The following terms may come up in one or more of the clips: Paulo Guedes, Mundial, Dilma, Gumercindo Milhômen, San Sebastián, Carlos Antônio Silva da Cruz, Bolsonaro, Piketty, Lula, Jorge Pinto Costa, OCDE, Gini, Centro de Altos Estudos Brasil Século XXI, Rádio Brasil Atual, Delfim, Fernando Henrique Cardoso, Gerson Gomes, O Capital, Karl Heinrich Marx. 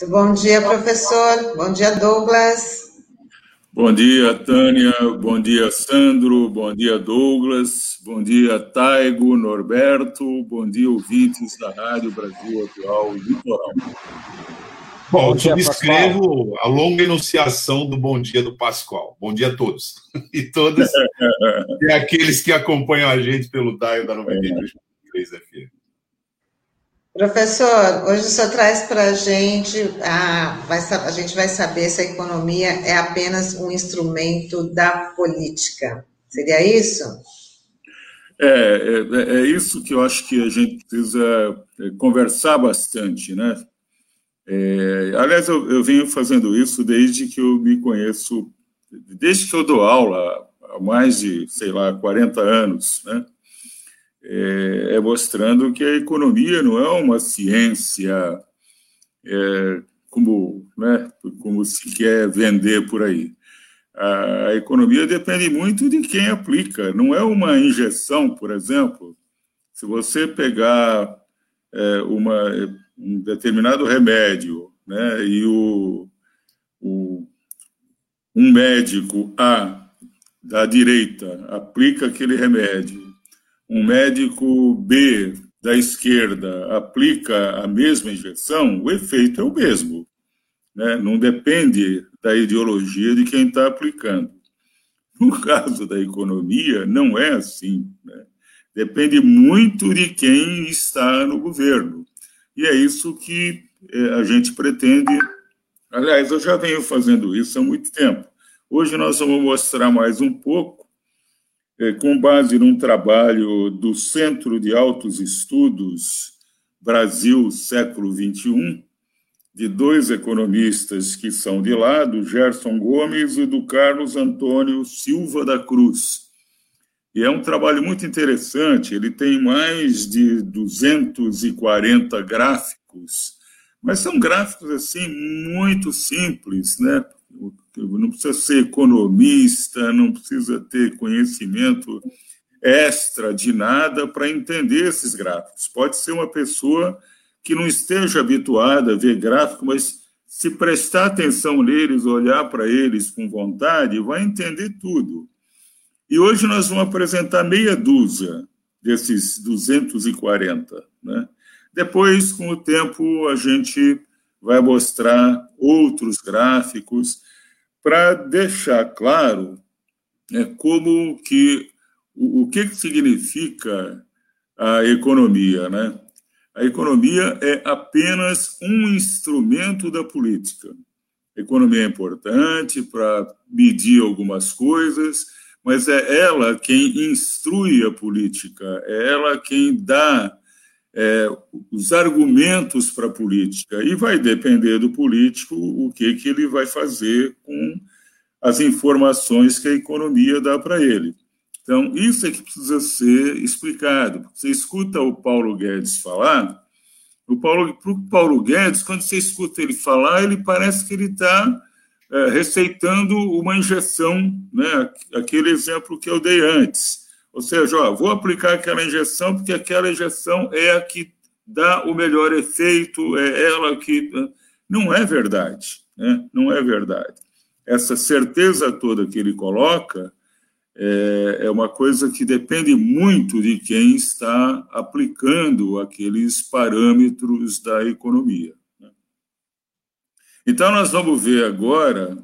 Muito bom dia, professor. Bom dia, Douglas. Bom dia, Tânia. Bom dia, Sandro. Bom dia, Douglas. Bom dia, Taigo, Norberto. Bom dia, ouvintes da Rádio Brasil Atual Litoral. Bom, eu subscrevo a longa enunciação do bom dia do Pascoal. Bom dia a todos e todas e aqueles que acompanham a gente pelo dial da 93 FM. Professor, hoje o senhor traz para a gente, a gente vai saber se a economia é apenas um instrumento da política. Seria isso? É isso que eu acho que a gente precisa conversar bastante, né? Aliás, eu venho fazendo isso desde que eu me conheço, desde que eu dou aula há mais de, 40 anos, né? Mostrando que a economia não é uma ciência como se quer vender por aí. A economia depende muito de quem aplica, não é uma injeção, por exemplo. Se você pegar um determinado remédio, né, e um médico da direita aplica aquele remédio, um médico B da esquerda aplica a mesma injeção, o efeito é o mesmo, né? Não depende da ideologia de quem está aplicando. No caso da economia, não é assim, né? Depende muito de quem está no governo. E é isso que a gente pretende. Aliás, eu já venho fazendo isso há muito tempo. Hoje nós vamos mostrar mais um pouco, com base num trabalho do Centro de Altos Estudos Brasil Século XXI, de dois economistas que são de lá, do Gerson Gomes e do Carlos Antônio Silva da Cruz. E é um trabalho muito interessante, ele tem mais de 240 gráficos, mas são gráficos assim muito simples, né? Não precisa ser economista, não precisa ter conhecimento extra de nada para entender esses gráficos. Pode ser uma pessoa que não esteja habituada a ver gráfico, mas se prestar atenção neles, olhar para eles com vontade, vai entender tudo. E hoje nós vamos apresentar meia dúzia desses 240. Né? Depois, com o tempo, a gente vai mostrar outros gráficos para deixar claro como que o que significa a economia. Né? A economia é apenas um instrumento da política. A economia é importante para medir algumas coisas, mas é ela quem instrui a política, é ela quem dá os argumentos para a política, e vai depender do político o que ele vai fazer com as informações que a economia dá para ele. Então, isso é que precisa ser explicado. Você escuta o Paulo Guedes falar, Paulo Guedes, quando você escuta ele falar, ele parece que ele está receitando uma injeção, né? Aquele exemplo que eu dei antes. Ou seja, vou aplicar aquela injeção porque aquela injeção é a que dá o melhor efeito, é ela que... Não é verdade, né? Não é verdade. Essa certeza toda que ele coloca é uma coisa que depende muito de quem está aplicando aqueles parâmetros da economia. Então, nós vamos ver agora,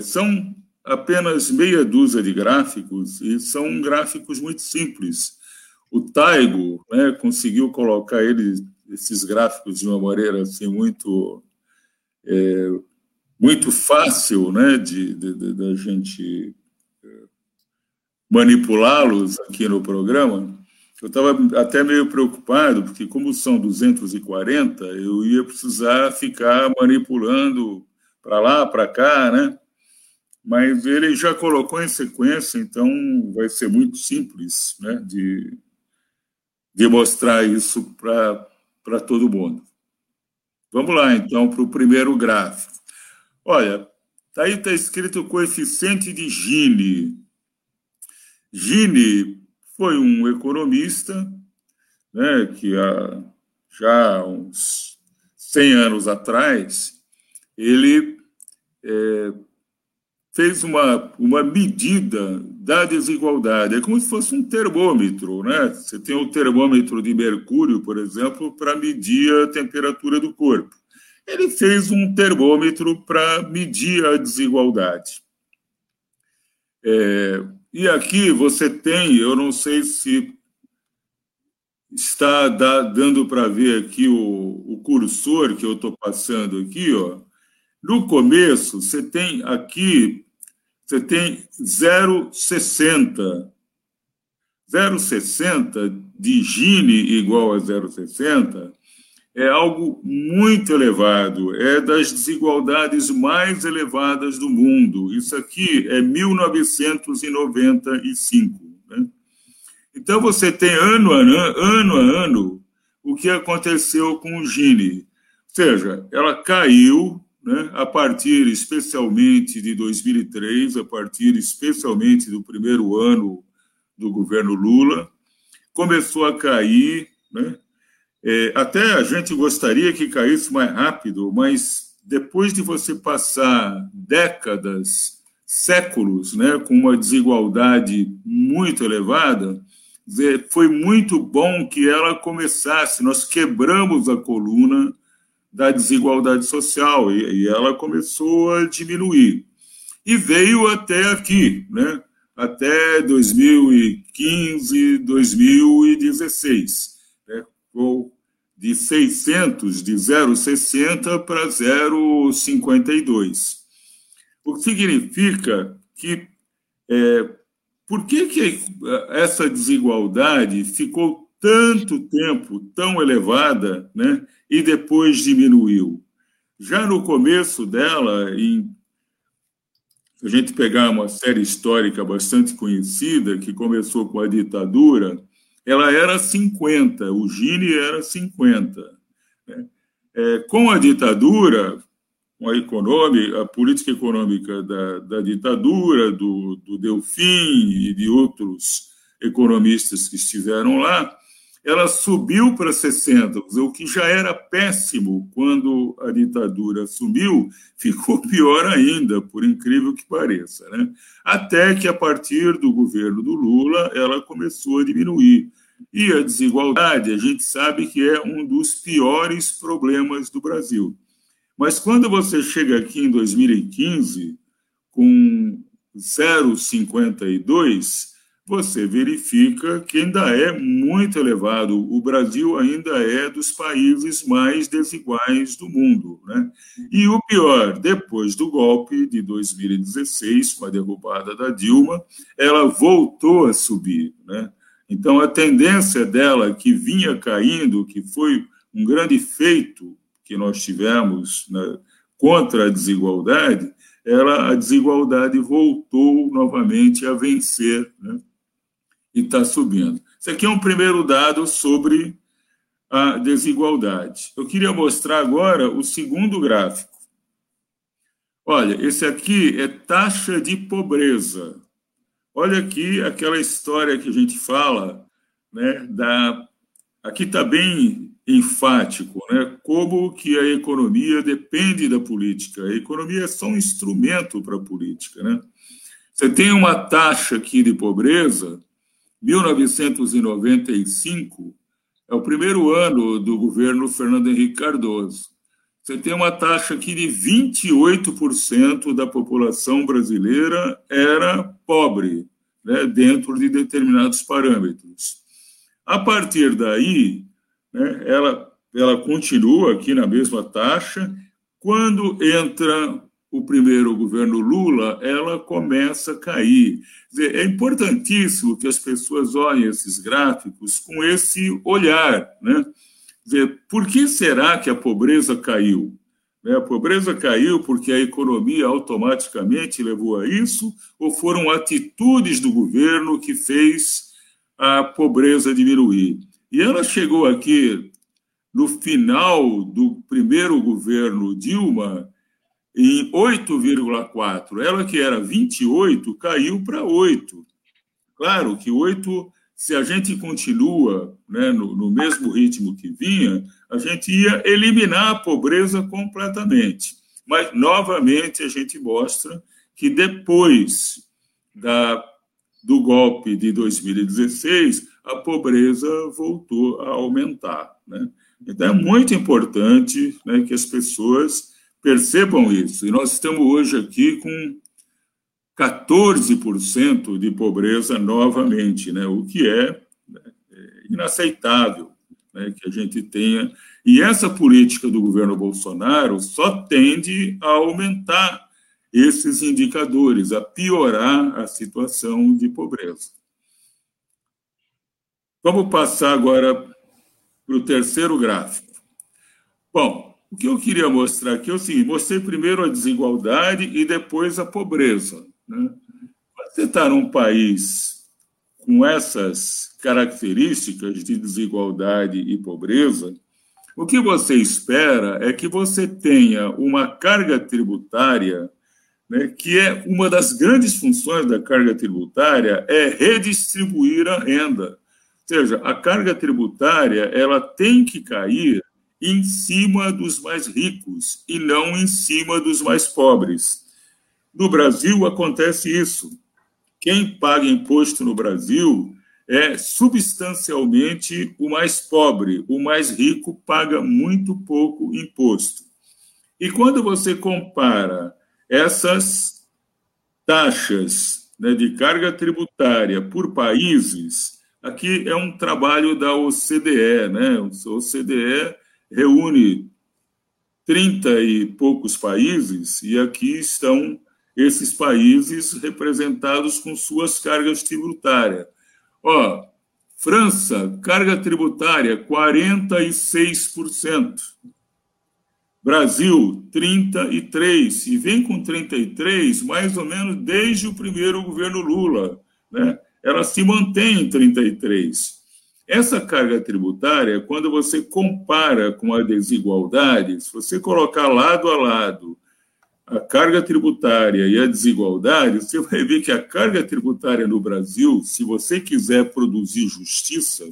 são apenas meia dúzia de gráficos, e são gráficos muito simples. O Taigo, né, conseguiu colocar esses gráficos de uma maneira assim, muito fácil, né, de gente manipulá-los aqui no programa. Eu estava até meio preocupado, porque como são 240, eu ia precisar ficar manipulando para lá, para cá, né? Mas ele já colocou em sequência, então vai ser muito simples, né, de mostrar isso para todo mundo. Vamos lá, então, para o primeiro gráfico. Olha, aí está escrito o coeficiente de Gini. Gini foi um economista, né, que há já uns 100 anos atrás, ele fez uma medida da desigualdade. É como se fosse um termômetro, né? Você tem um termômetro de mercúrio, por exemplo, para medir a temperatura do corpo. Ele fez um termômetro para medir a desigualdade. E aqui você tem, eu não sei se está dando para ver aqui o cursor que eu estou passando aqui, ó. No começo, você tem aqui, você tem 0,60. 0,60 de Gini igual a 0,60 é algo muito elevado, é das desigualdades mais elevadas do mundo. Isso aqui é 1995. Né? Então, você tem ano a ano o que aconteceu com o Gini. Ou seja, ela caiu, né, a partir especialmente de 2003, a partir especialmente do primeiro ano do governo Lula, começou a cair, né? Até a gente gostaria que caísse mais rápido, mas depois de você passar décadas, séculos, né, com uma desigualdade muito elevada, foi muito bom que ela começasse. Nós quebramos a coluna da desigualdade social e ela começou a diminuir. E veio até aqui, né, até 2015, 2016, né, de 600, de 0,60 para 0,52. O que significa que... por que essa desigualdade ficou tanto tempo tão elevada, né, e depois diminuiu? Já no começo dela, se a gente pegar uma série histórica bastante conhecida, que começou com a ditadura... ela era 50, o Gini era 50. Né? Com a ditadura, a política econômica da ditadura, do Delfim e de outros economistas que estiveram lá, ela subiu para 60, o que já era péssimo quando a ditadura assumiu, ficou pior ainda, por incrível que pareça, né? Até que, a partir do governo do Lula, ela começou a diminuir. E a desigualdade, a gente sabe que é um dos piores problemas do Brasil. Mas quando você chega aqui em 2015, com 0,52, você verifica que ainda é muito elevado. O Brasil ainda é dos países mais desiguais do mundo, né? E o pior, depois do golpe de 2016, com a derrubada da Dilma, ela voltou a subir, né? Então, a tendência dela, que vinha caindo, que foi um grande feito que nós tivemos, né, contra a desigualdade, a desigualdade voltou novamente a vencer, né? E está subindo. Isso aqui é um primeiro dado sobre a desigualdade. Eu queria mostrar agora o segundo gráfico. Olha, esse aqui é taxa de pobreza. Olha aqui aquela história que a gente fala, né, aqui está bem enfático, né, como que a economia depende da política. A economia é só um instrumento para a política, né? Você tem uma taxa aqui de pobreza, 1995, é o primeiro ano do governo Fernando Henrique Cardoso. Você tem uma taxa aqui de 28% da população brasileira era pobre, né, dentro de determinados parâmetros. A partir daí, né, ela continua aqui na mesma taxa. Quando entra o primeiro governo Lula, ela começa a cair. Quer dizer, é importantíssimo que as pessoas olhem esses gráficos com esse olhar, né? Quer dizer, por que será que a pobreza caiu? A pobreza caiu porque a economia automaticamente levou a isso, ou foram atitudes do governo que fez a pobreza diminuir? E ela chegou aqui no final do primeiro governo Dilma em 8,4. Ela, que era 28, caiu para 8. Claro que 8 se a gente continua, né, no mesmo ritmo que vinha, a gente ia eliminar a pobreza completamente. Mas, novamente, a gente mostra que depois do golpe de 2016, a pobreza voltou a aumentar, né? Então, é muito importante, né, que as pessoas percebam isso. E nós estamos hoje aqui com 14% de pobreza novamente, né, o que é inaceitável, né, que a gente tenha. E essa política do governo Bolsonaro só tende a aumentar esses indicadores, a piorar a situação de pobreza. Vamos passar agora para o terceiro gráfico. Bom, o que eu queria mostrar aqui é o seguinte: mostrei primeiro a desigualdade e depois a pobreza, né? Você está num país com essas características de desigualdade e pobreza, o que você espera é que você tenha uma carga tributária, né, que é uma das grandes funções da carga tributária, é redistribuir a renda. Ou seja, a carga tributária ela tem que cair em cima dos mais ricos e não em cima dos mais pobres. No Brasil acontece isso. Quem paga imposto no Brasil é substancialmente o mais pobre. O mais rico paga muito pouco imposto. E quando você compara essas taxas, né, de carga tributária por países... Aqui é um trabalho da OCDE, né? A OCDE reúne 30 e poucos países, e aqui estão esses países representados com suas cargas tributárias. Ó, França, carga tributária 46%. Brasil, 33%. E vem com 33% mais ou menos desde o primeiro governo Lula, né? Ela se mantém em 33%. Essa carga tributária, quando você compara com a desigualdade, se você colocar lado a lado a carga tributária e a desigualdade, você vai ver que a carga tributária no Brasil, se você quiser produzir justiça,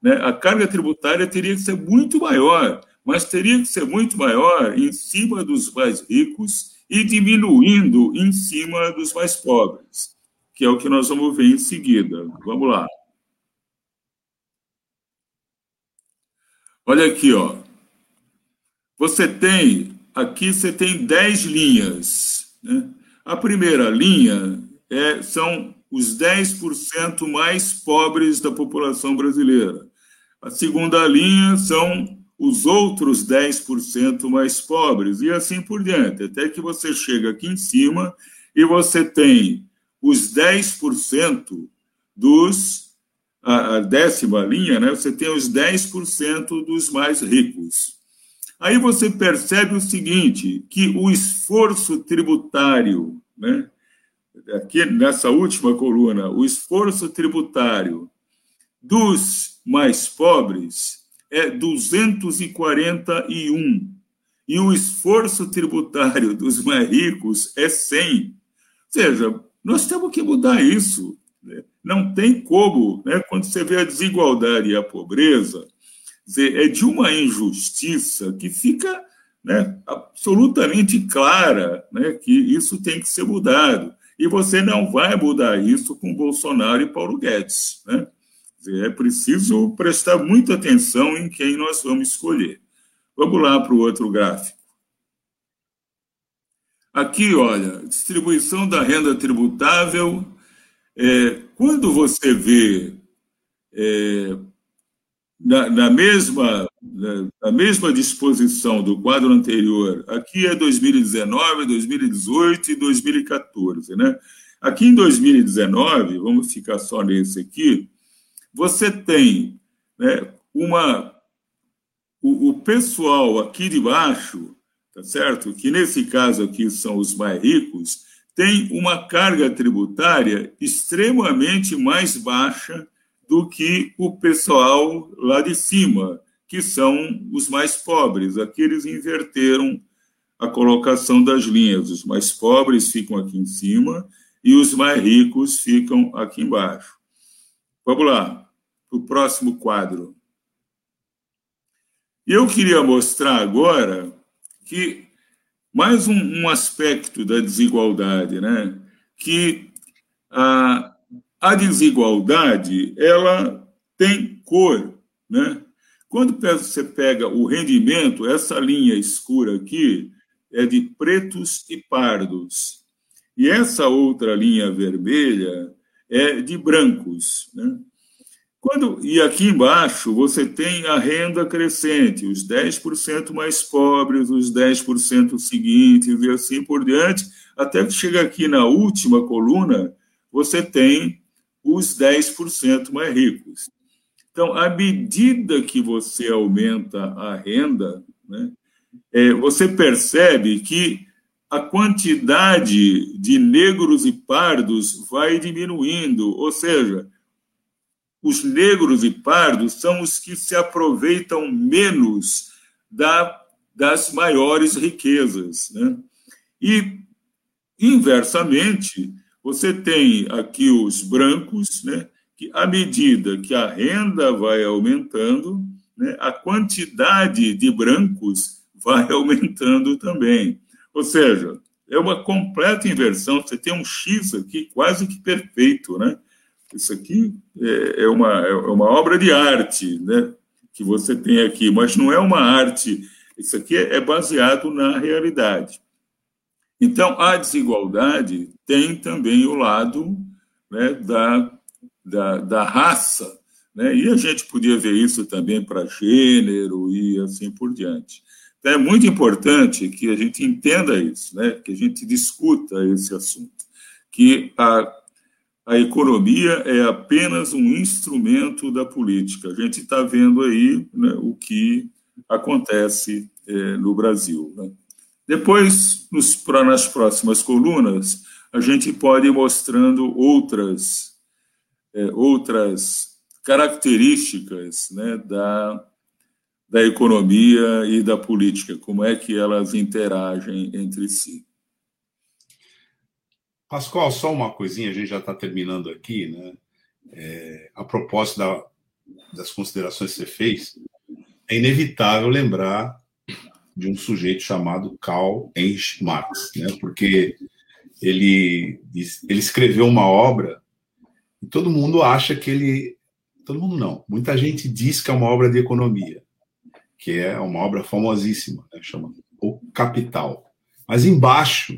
né, a carga tributária teria que ser muito maior, mas teria que ser muito maior em cima dos mais ricos e diminuindo em cima dos mais pobres, que é o que nós vamos ver em seguida. Vamos lá. Olha aqui, ó. Você tem 10 linhas, né? A primeira linha são os 10% mais pobres da população brasileira. A segunda linha são os outros 10% mais pobres, e assim por diante, até que você chega aqui em cima e você tem os 10% a décima linha, né? Você tem os 10% dos mais ricos. Aí você percebe o seguinte, que o esforço tributário, né? Aqui nessa última coluna, o esforço tributário dos mais pobres é 241, e o esforço tributário dos mais ricos é 100. Ou seja, nós temos que mudar isso, né? Não tem como, né? Quando você vê a desigualdade e a pobreza, é de uma injustiça que fica, né, absolutamente clara, né, que isso tem que ser mudado. E você não vai mudar isso com Bolsonaro e Paulo Guedes, né? É preciso prestar muita atenção em quem nós vamos escolher. Vamos lá para o outro gráfico. Aqui, olha, distribuição da renda tributável. Quando você vê na mesma disposição do quadro anterior, aqui é 2019, 2018 e 2014, né? Aqui em 2019, vamos ficar só nesse aqui, você tem, né, o pessoal aqui de baixo, tá certo? Que nesse caso aqui são os mais ricos, tem uma carga tributária extremamente mais baixa do que o pessoal lá de cima, que são os mais pobres. Aqui eles inverteram a colocação das linhas. Os mais pobres ficam aqui em cima e os mais ricos ficam aqui embaixo. Vamos lá, para o próximo quadro. Eu queria mostrar agora que mais um aspecto da desigualdade, né? Que a desigualdade ela tem cor, né? Quando você pega o rendimento, essa linha escura aqui é de pretos e pardos. E essa outra linha vermelha é de brancos, né? E aqui embaixo você tem a renda crescente, os 10% mais pobres, os 10% seguintes e assim por diante, até que chega aqui na última coluna, você tem os 10% mais ricos. Então, à medida que você aumenta a renda, né, você percebe que a quantidade de negros e pardos vai diminuindo, ou seja, os negros e pardos são os que se aproveitam menos das maiores riquezas, né? E, inversamente, você tem aqui os brancos, né, que, à medida que a renda vai aumentando, né, a quantidade de brancos vai aumentando também. Ou seja, é uma completa inversão. Você tem um X aqui quase que perfeito, né? Isso aqui é uma obra de arte, né, que você tem aqui, mas não é uma arte. Isso aqui é baseado na realidade. Então, a desigualdade tem também o lado, né, da raça, né, e a gente podia ver isso também para gênero e assim por diante. Então, é muito importante que a gente entenda isso, né, que a gente discuta esse assunto, que a economia é apenas um instrumento da política. A gente está vendo aí, né, o que acontece no Brasil, né? Depois, nas próximas colunas, a gente pode ir mostrando outras características, né, da economia e da política, como é que elas interagem entre si. Pascoal, só uma coisinha, a gente já está terminando aqui, né? A propósito das considerações que você fez, é inevitável lembrar de um sujeito chamado Karl Heinrich Marx, né? Porque ele escreveu uma obra e todo mundo acha que ele... Todo mundo não. Muita gente diz que é uma obra de economia, que é uma obra famosíssima, né? Chama O Capital. Mas embaixo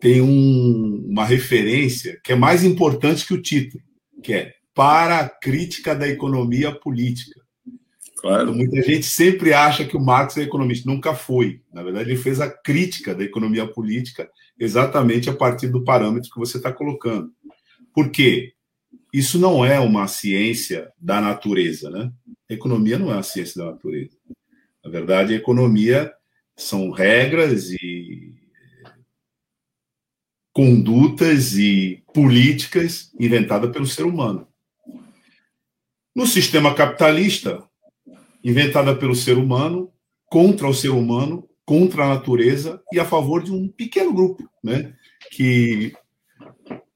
tem uma referência que é mais importante que o título, que é Para a Crítica da Economia Política. Claro. Então, muita gente sempre acha que o Marx é economista. Nunca foi. Na verdade, ele fez a crítica da economia política exatamente a partir do parâmetro que você está colocando. Por quê? Isso não é uma ciência da natureza, né? A economia não é uma ciência da natureza. Na verdade, a economia são regras e condutas e políticas inventadas pelo ser humano. No sistema capitalista, inventada pelo ser humano, contra o ser humano, contra a natureza e a favor de um pequeno grupo, né, que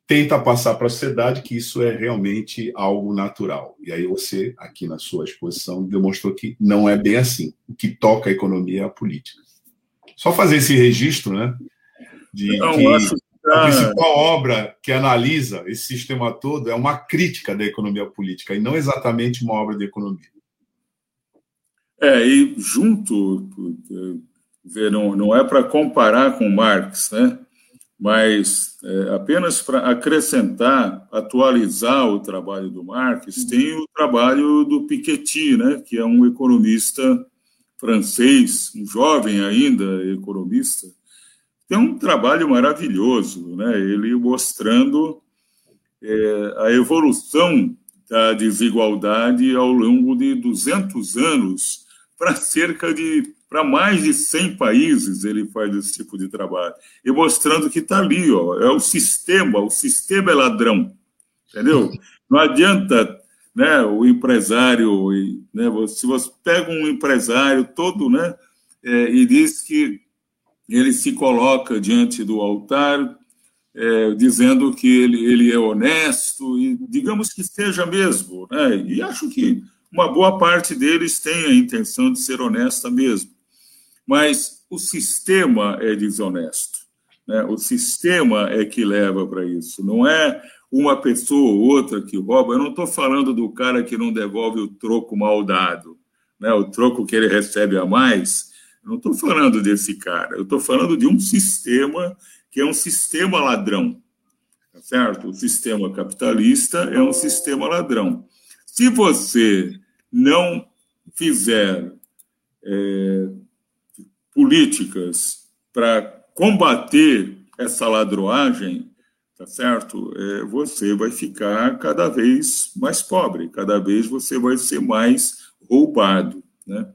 tenta passar para a sociedade que isso é realmente algo natural. E aí você, aqui na sua exposição, demonstrou que não é bem assim. O que toca a economia é a política. Só fazer esse registro, né, de que... A principal obra que analisa esse sistema todo é uma crítica da economia política e não exatamente uma obra de economia. E junto, não é para comparar com Marx, né? Mas apenas para acrescentar, atualizar o trabalho do Marx, tem o trabalho do Piketty, né? Que é um economista francês, um jovem ainda economista. Tem um trabalho maravilhoso, né? Ele mostrando a evolução da desigualdade ao longo de 200 anos para mais de 100 países ele faz esse tipo de trabalho. E mostrando que está ali, ó, é o sistema é ladrão, entendeu? Não adianta, né, o empresário, né, se você pega um empresário todo, né, e diz que ele se coloca diante do altar dizendo que ele é honesto, e digamos que seja mesmo, né? E acho que uma boa parte deles tem a intenção de ser honesta mesmo, mas o sistema é desonesto, né? O sistema é que leva para isso, não é uma pessoa ou outra que rouba. Eu não estou falando do cara que não devolve o troco mal dado, né? O troco que ele recebe a mais, eu não estou falando desse cara, eu estou falando de um sistema que é um sistema ladrão, tá certo? O sistema capitalista é um sistema ladrão. Se você não fizer políticas para combater essa ladroagem, tá certo? Você vai ficar cada vez mais pobre, cada vez você vai ser mais roubado, né?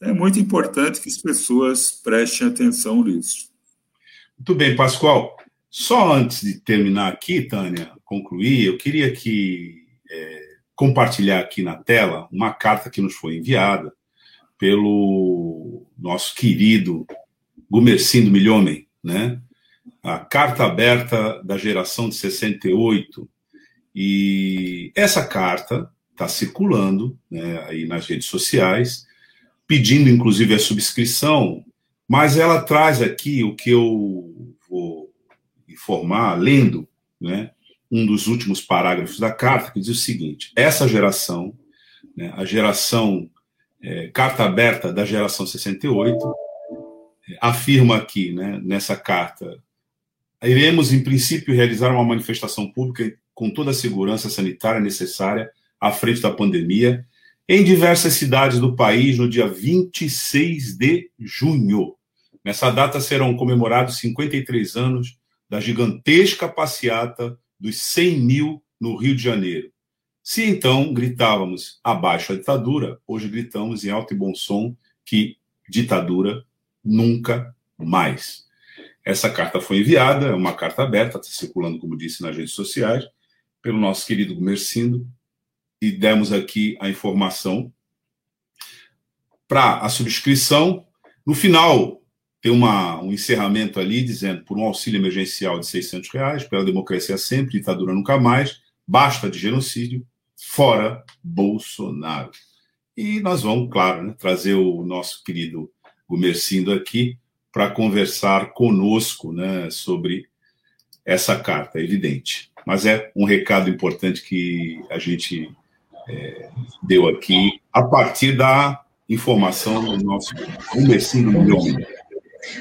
É muito importante que as pessoas prestem atenção nisso. Muito bem, Pascoal. Só antes de terminar aqui, Tânia, concluir, eu queria que compartilhar aqui na tela uma carta que nos foi enviada pelo nosso querido Gumercindo Milhômen, né? A carta aberta da geração de 68. E essa carta está circulando, né, aí nas redes sociais, pedindo, inclusive, a subscrição, mas ela traz aqui o que eu vou informar, lendo, né, um dos últimos parágrafos da carta, que diz o seguinte: essa geração, né, a geração, carta aberta da geração 68, afirma aqui, né, nessa carta: iremos, em princípio, realizar uma manifestação pública com toda a segurança sanitária necessária à frente da pandemia, em diversas cidades do país, no dia 26 de junho. Nessa data serão comemorados 53 anos da gigantesca passeata dos 100 mil no Rio de Janeiro. Se então gritávamos abaixo a ditadura, hoje gritamos em alto e bom som que ditadura nunca mais. Essa carta foi enviada, é uma carta aberta, está circulando, como disse, nas redes sociais, pelo nosso querido Gumercindo, e demos aqui a informação para a subscrição. No final, tem um encerramento ali, dizendo: por um auxílio emergencial de R$600, pela democracia sempre, ditadura nunca mais, basta de genocídio, fora Bolsonaro. E nós vamos, claro, né, trazer o nosso querido Gumercindo aqui para conversar conosco, né, sobre essa carta, é evidente. Mas é um recado importante que a gente deu aqui a partir da informação do nosso Gumercindo Milhômen.